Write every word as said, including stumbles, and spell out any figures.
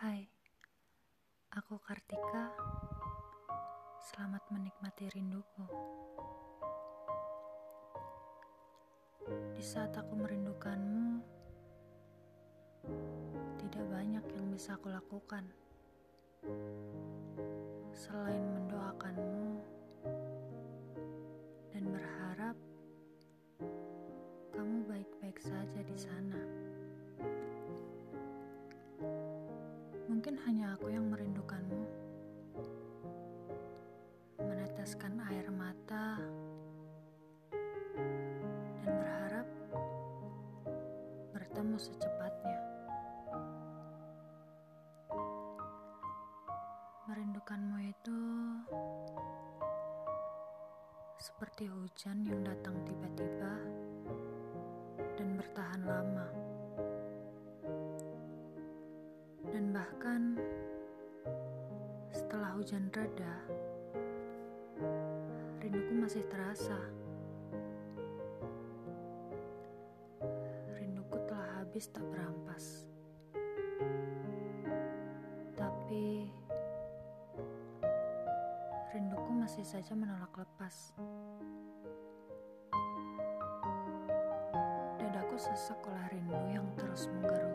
Hai, aku Kartika. Selamat menikmati rinduku. Di saat aku merindukanmu, tidak banyak yang bisa aku lakukan selain mendoakanmu dan berharap kamu baik-baik saja di sana. Mungkin hanya aku yang merindukanmu, meneteskan air mata dan berharap bertemu secepatnya. Merindukanmu itu seperti hujan yang datang tiba-tiba dan bertahan lama. Dan bahkan setelah hujan reda, rinduku masih terasa. Rinduku telah habis tak berampas. Tapi rinduku masih saja menolak lepas. Dadaku sesak oleh rindu yang terus menggeru.